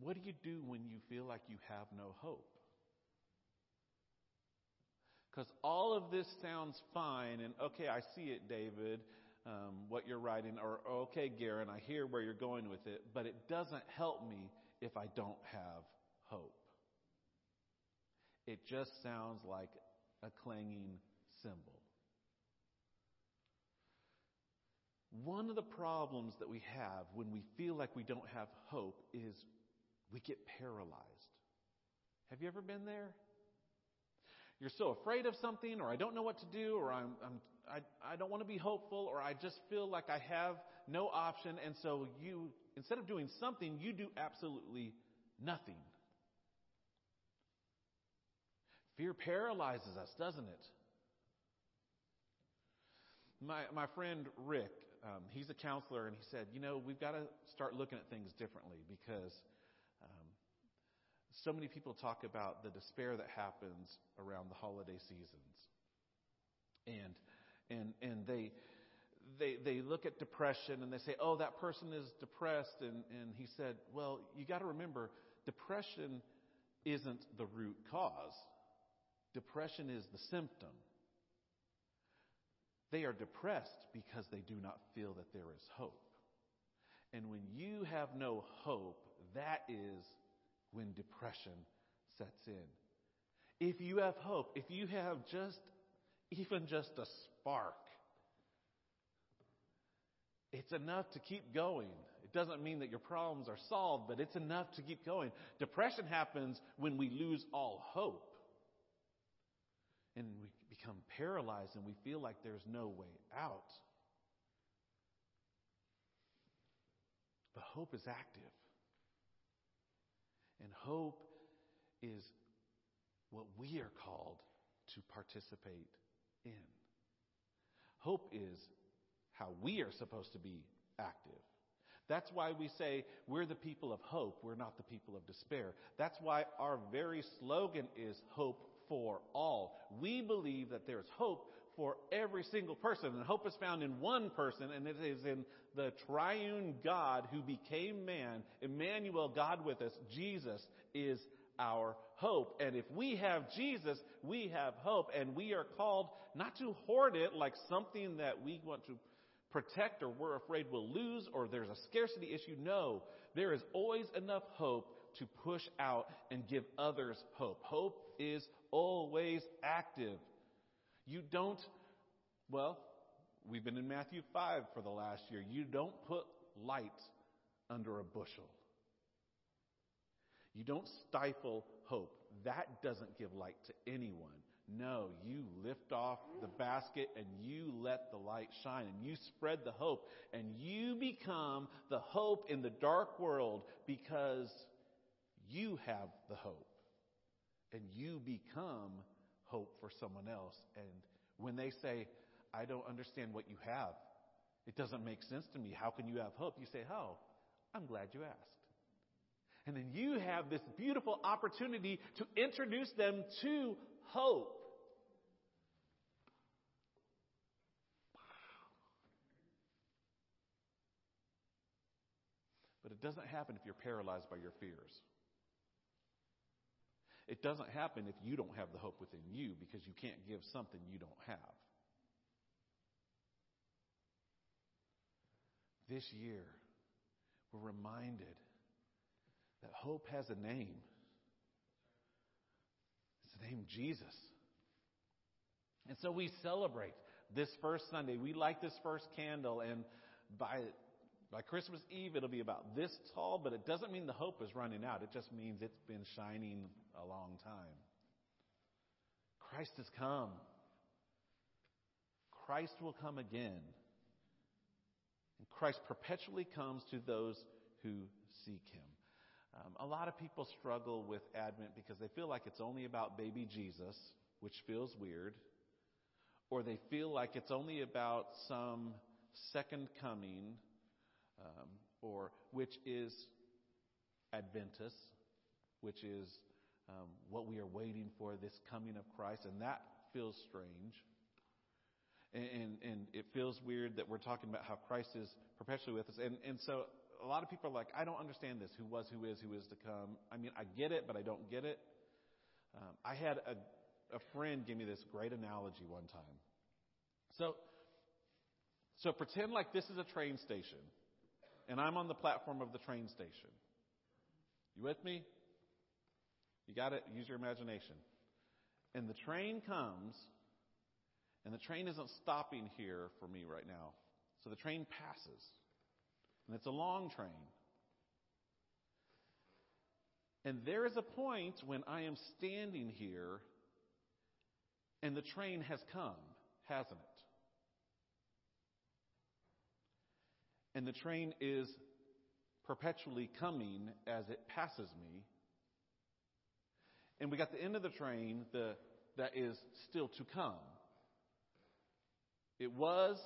What do you do when you feel like you have no hope? Because all of this sounds fine, and okay, I see it, David, um, what you're writing, or okay, Garen, I hear where you're going with it, but it doesn't help me if I don't have hope. It just sounds like a clanging cymbal. One of the problems that we have when we feel like we don't have hope is we get paralyzed. Have you ever been there? You're so afraid of something, or I don't know what to do, or I'm, I'm, I, I don't want to be hopeful, or I just feel like I have no option. And so you, instead of doing something, you do absolutely nothing. Fear paralyzes us, doesn't it? My, my friend Rick, um, he's a counselor, and he said, you know, we've got to start looking at things differently because so many people talk about the despair that happens around the holiday seasons. And and and they they they look at depression and they say, oh, that person is depressed. And, and he said, well, you got to remember, depression isn't the root cause. Depression is the symptom. They are depressed because they do not feel that there is hope. And when you have no hope, that is when depression sets in. If you have hope, if you have just, even just a spark, it's enough to keep going. It doesn't mean that your problems are solved, but it's enough to keep going. Depression happens when we lose all hope. And we become paralyzed and we feel like there's no way out. But hope is active. And hope is what we are called to participate in. Hope is how we are supposed to be active. That's why we say we're the people of hope. We're not the people of despair. That's why our very slogan is hope for all. We believe that there is hope for every single person. And hope is found in one person, and it is in the triune God who became man. Emmanuel, God with us. Jesus is our hope. And if we have Jesus, we have hope. And we are called not to hoard it like something that we want to protect or we're afraid we'll lose or there's a scarcity issue. No, there is always enough hope to push out and give others hope. Hope is always active. You don't, well, we've been in Matthew five for the last year. You don't put light under a bushel. You don't stifle hope. That doesn't give light to anyone, No, you lift off the basket and you let the light shine and you spread the hope and you become the hope in the dark world because you have the hope and you become hope for someone else. And when they say, I don't understand what you have, it doesn't make sense to me. How can you have hope? You say, oh, I'm glad you asked. And then you have this beautiful opportunity to introduce them to hope. But it doesn't happen if you're paralyzed by your fears. It doesn't happen if you don't have the hope within you because you can't give something you don't have. This year, we're reminded that hope has a name. It's the name Jesus. And so we celebrate this first Sunday. We light this first candle, and by By Christmas Eve, it'll be about this tall, but it doesn't mean the hope is running out. It just means it's been shining a long time. Christ has come. Christ will come again. And Christ perpetually comes to those who seek him. Um, a lot of people struggle with Advent because they feel like it's only about baby Jesus, which feels weird, or they feel like it's only about some second coming. Um, or which is Adventus, which is um, what we are waiting for, this coming of Christ, and that feels strange. And, and, and it feels weird that we're talking about how Christ is perpetually with us. And, and so a lot of people are like, I don't understand this, who was, who is, who is to come. I mean, I get it, but I don't get it. Um, I had a, a friend give me this great analogy one time. So, so pretend like this is a train station. And I'm on the platform of the train station. You with me? You got it? Use your imagination. And the train comes, and the train isn't stopping here for me right now. So the train passes. And it's a long train. And there is a point when I am standing here, and the train has come, hasn't it? And the train is perpetually coming as it passes me. And we got the end of the train the, that is still to come. It was,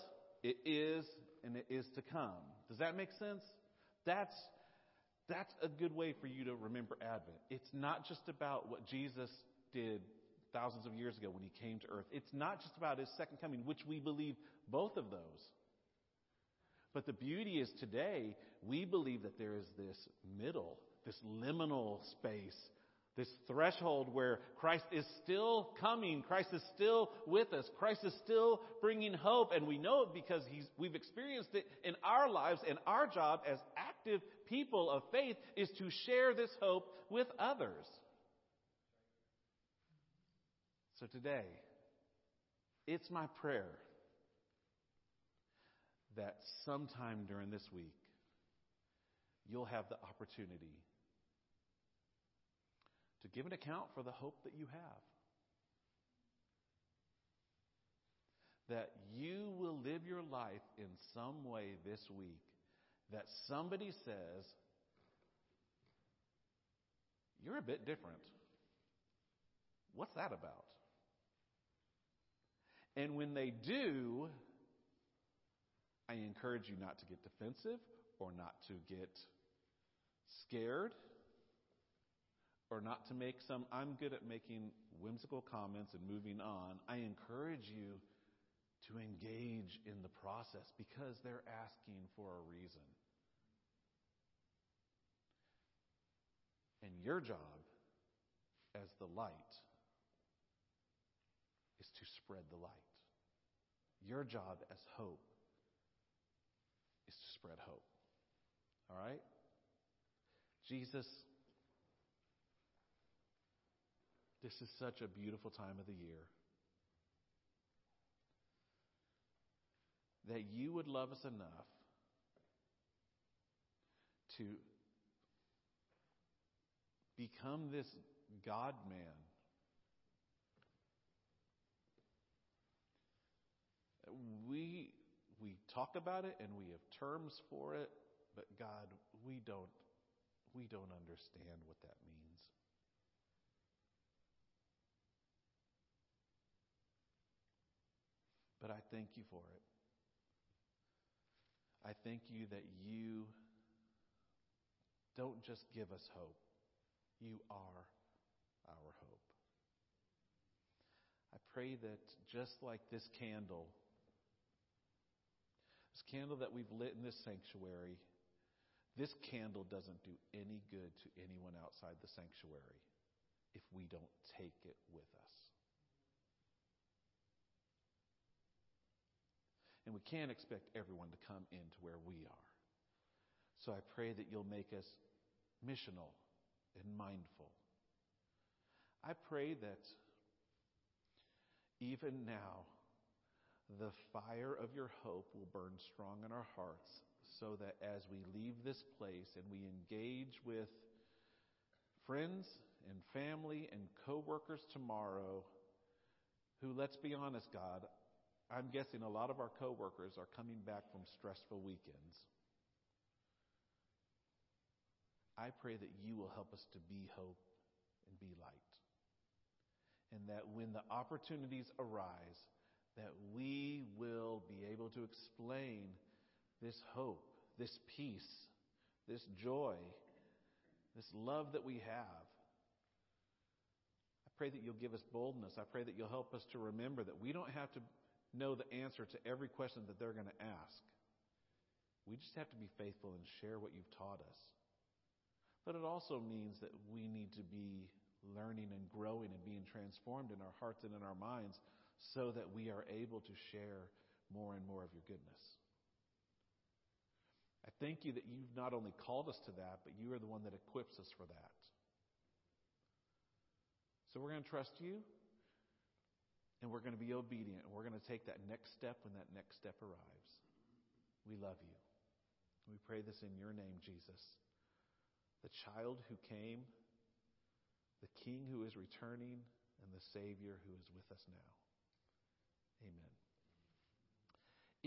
it is, and it is to come. Does that make sense? That's, that's a good way for you to remember Advent. It's not just about what Jesus did thousands of years ago when he came to earth. It's not just about his second coming, which we believe both of those. But the beauty is today, we believe that there is this middle, this liminal space, this threshold where Christ is still coming. Christ is still with us. Christ is still bringing hope. And we know it because he's, we've experienced it in our lives. And our job as active people of faith is to share this hope with others. So today, it's my prayer that sometime during this week, you'll have the opportunity to give an account for the hope that you have. That you will live your life in some way this week that somebody says, you're a bit different. What's that about? And when they do, I encourage you not to get defensive or not to get scared or not to make some, I'm good at making whimsical comments and moving on. I encourage you to engage in the process because they're asking for a reason. And your job as the light is to spread the light. Your job as hope is to spread hope. All right? Jesus, this is such a beautiful time of the year that you would love us enough to become this God-man talk about it and we have terms for it, but God, we don't, we don't understand what that means. But I thank you for it. I thank you that you don't just give us hope. You are our hope. I pray that just like this candle, this candle that we've lit in this sanctuary, this candle doesn't do any good to anyone outside the sanctuary if we don't take it with us. And we can't expect everyone to come into where we are. So I pray that you'll make us missional and mindful. I pray that even now, the fire of your hope will burn strong in our hearts so that as we leave this place and we engage with friends and family and co-workers tomorrow, who, let's be honest, God, I'm guessing a lot of our coworkers are coming back from stressful weekends. I pray that you will help us to be hope and be light. And that when the opportunities arise, that we will be able to explain this hope, this peace, this joy, this love that we have. I pray that you'll give us boldness. I pray that you'll help us to remember that we don't have to know the answer to every question that they're going to ask. We just have to be faithful and share what you've taught us. But it also means that we need to be learning and growing and being transformed in our hearts and in our minds so that we are able to share more and more of your goodness. I thank you that you've not only called us to that, but you are the one that equips us for that. So we're going to trust you. And we're going to be obedient. And we're going to take that next step when that next step arrives. We love you. We pray this in your name, Jesus. The child who came, the King who is returning, and the Savior who is with us now. Amen.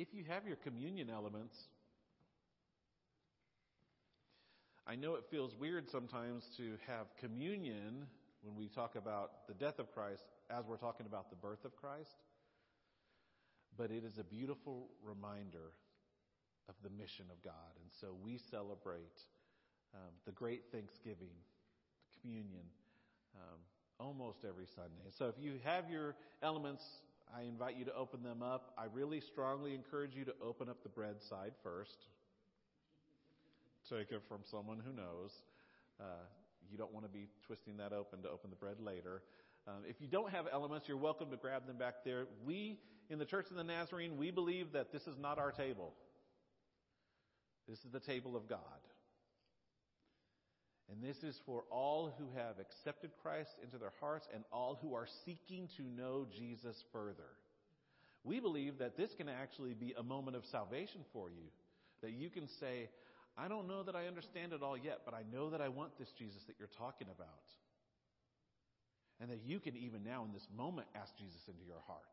If you have your communion elements, I know it feels weird sometimes to have communion when we talk about the death of Christ as we're talking about the birth of Christ, but it is a beautiful reminder of the mission of God. And so we celebrate um, the great Thanksgiving, communion, um, almost every Sunday. So if you have your elements, I invite you to open them up. I really strongly encourage you to open up the bread side first. Take it from someone who knows. Uh, you don't want to be twisting that open to open the bread later. Um, if you don't have elements, you're welcome to grab them back there. We, in the Church of the Nazarene, we believe that this is not our table. This is the table of God. And this is for all who have accepted Christ into their hearts and all who are seeking to know Jesus further. We believe that this can actually be a moment of salvation for you. That you can say, I don't know that I understand it all yet, but I know that I want this Jesus that you're talking about. And that you can even now in this moment ask Jesus into your heart.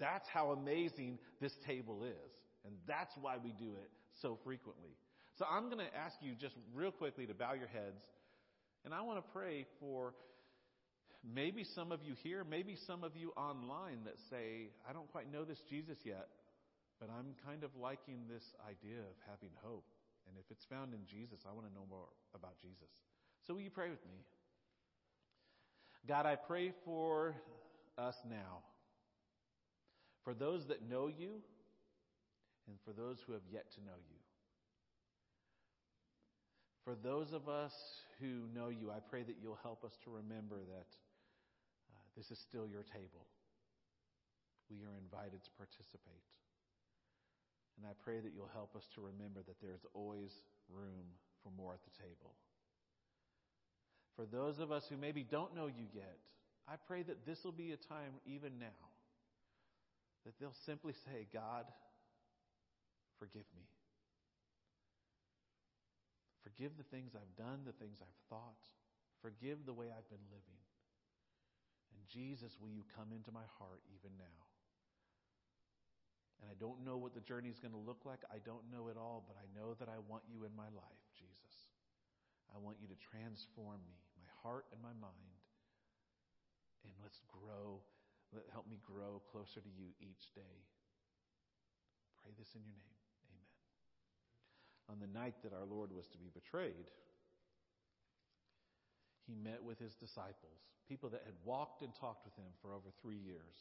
That's how amazing this table is. And that's why we do it so frequently. So I'm going to ask you just real quickly to bow your heads. And I want to pray for maybe some of you here, maybe some of you online that say, I don't quite know this Jesus yet, but I'm kind of liking this idea of having hope. And if it's found in Jesus, I want to know more about Jesus. So will you pray with me? God, I pray for us now, for those that know you and for those who have yet to know you. For those of us who know you, I pray that you'll help us to remember that uh, this is still your table. We are invited to participate. And I pray that you'll help us to remember that there's always room for more at the table. For those of us who maybe don't know you yet, I pray that this will be a time even now that they'll simply say, God, forgive me. Forgive the things I've done, the things I've thought. Forgive the way I've been living. And Jesus, will you come into my heart even now? And I don't know what the journey is going to look like. I don't know it all, but I know that I want you in my life, Jesus. I want you to transform me, my heart and my mind. And let's grow. Let, help me grow closer to you each day. Pray this in your name. Amen. On the night that our Lord was to be betrayed, he met with his disciples, people that had walked and talked with him for over three years.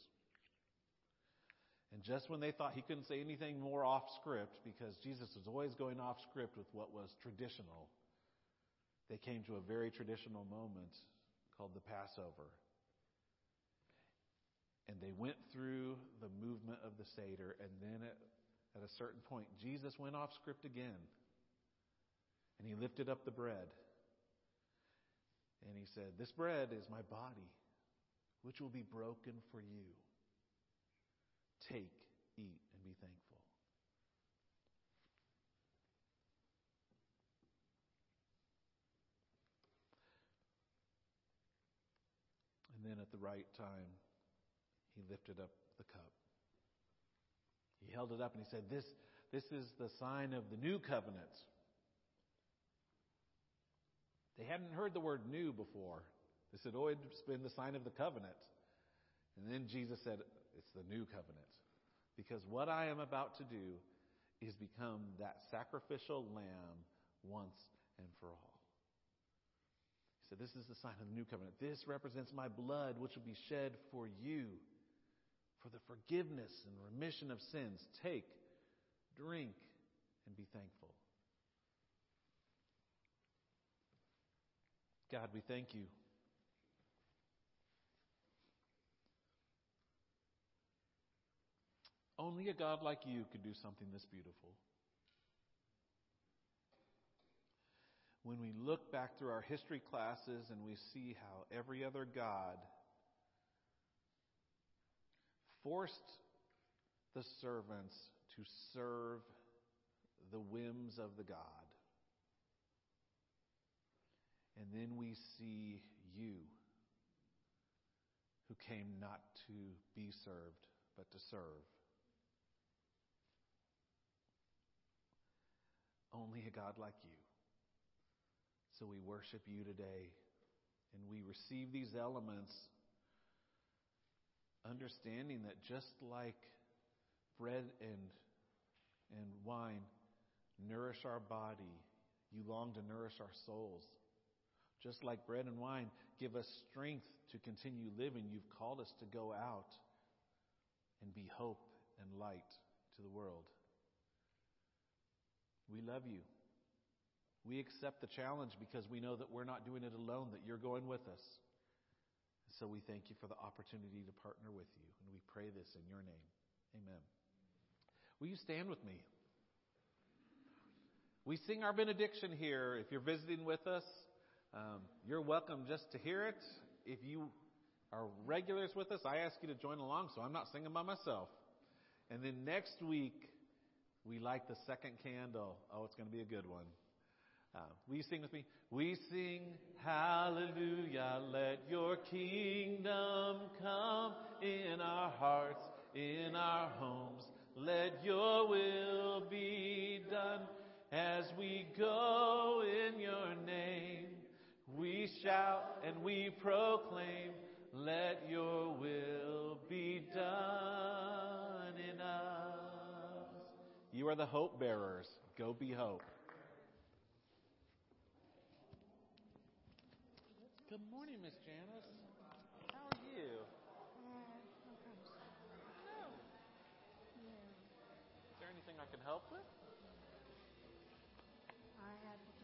And just when they thought he couldn't say anything more off script, because Jesus was always going off script with what was traditional, they came to a very traditional moment called the Passover. And they went through the movement of the Seder, and then at, at a certain point, Jesus went off script again. And he lifted up the bread. And he said, "This bread is my body, which will be broken for you. Take, eat, and be thankful." And then at the right time, he lifted up the cup. He held it up and he said, This, this is the sign of the new covenant. They hadn't heard the word new before. This had always been the sign of the covenant. And then Jesus said, "It's the new covenant. Because what I am about to do is become that sacrificial lamb once and for all." He said, "This is the sign of the new covenant. This represents my blood, which will be shed for you, for the forgiveness and remission of sins. Take, drink, and be thankful." God, we thank you . Only a God like you could do something this beautiful. When we look back through our history classes and we see how every other God forced the servants to serve the whims of the God. And then we see you, who came not to be served, but to serve. Only a God like you. So we worship you today, and we receive these elements, understanding that just like bread and, and wine nourish our body, you long to nourish our souls. Just like bread and wine give us strength to continue living, you've called us to go out and be hope and light to the world. We love you. We accept the challenge because we know that we're not doing it alone, that you're going with us. So we thank you for the opportunity to partner with you. And we pray this in your name. Amen. Will you stand with me? We sing our benediction here. If you're visiting with us, um, you're welcome just to hear it. If you are regulars with us, I ask you to join along so I'm not singing by myself. And then next week, we light the second candle. Oh, it's going to be a good one. Uh, will you sing with me? We sing, hallelujah, let your kingdom come in our hearts, in our homes. Let your will be done as we go in your name. We shout and we proclaim, let your will be done in us. You are the hope bearers. Go be hope. Good morning, Miss Janice. How are you? No. Is there anything I can help with? I had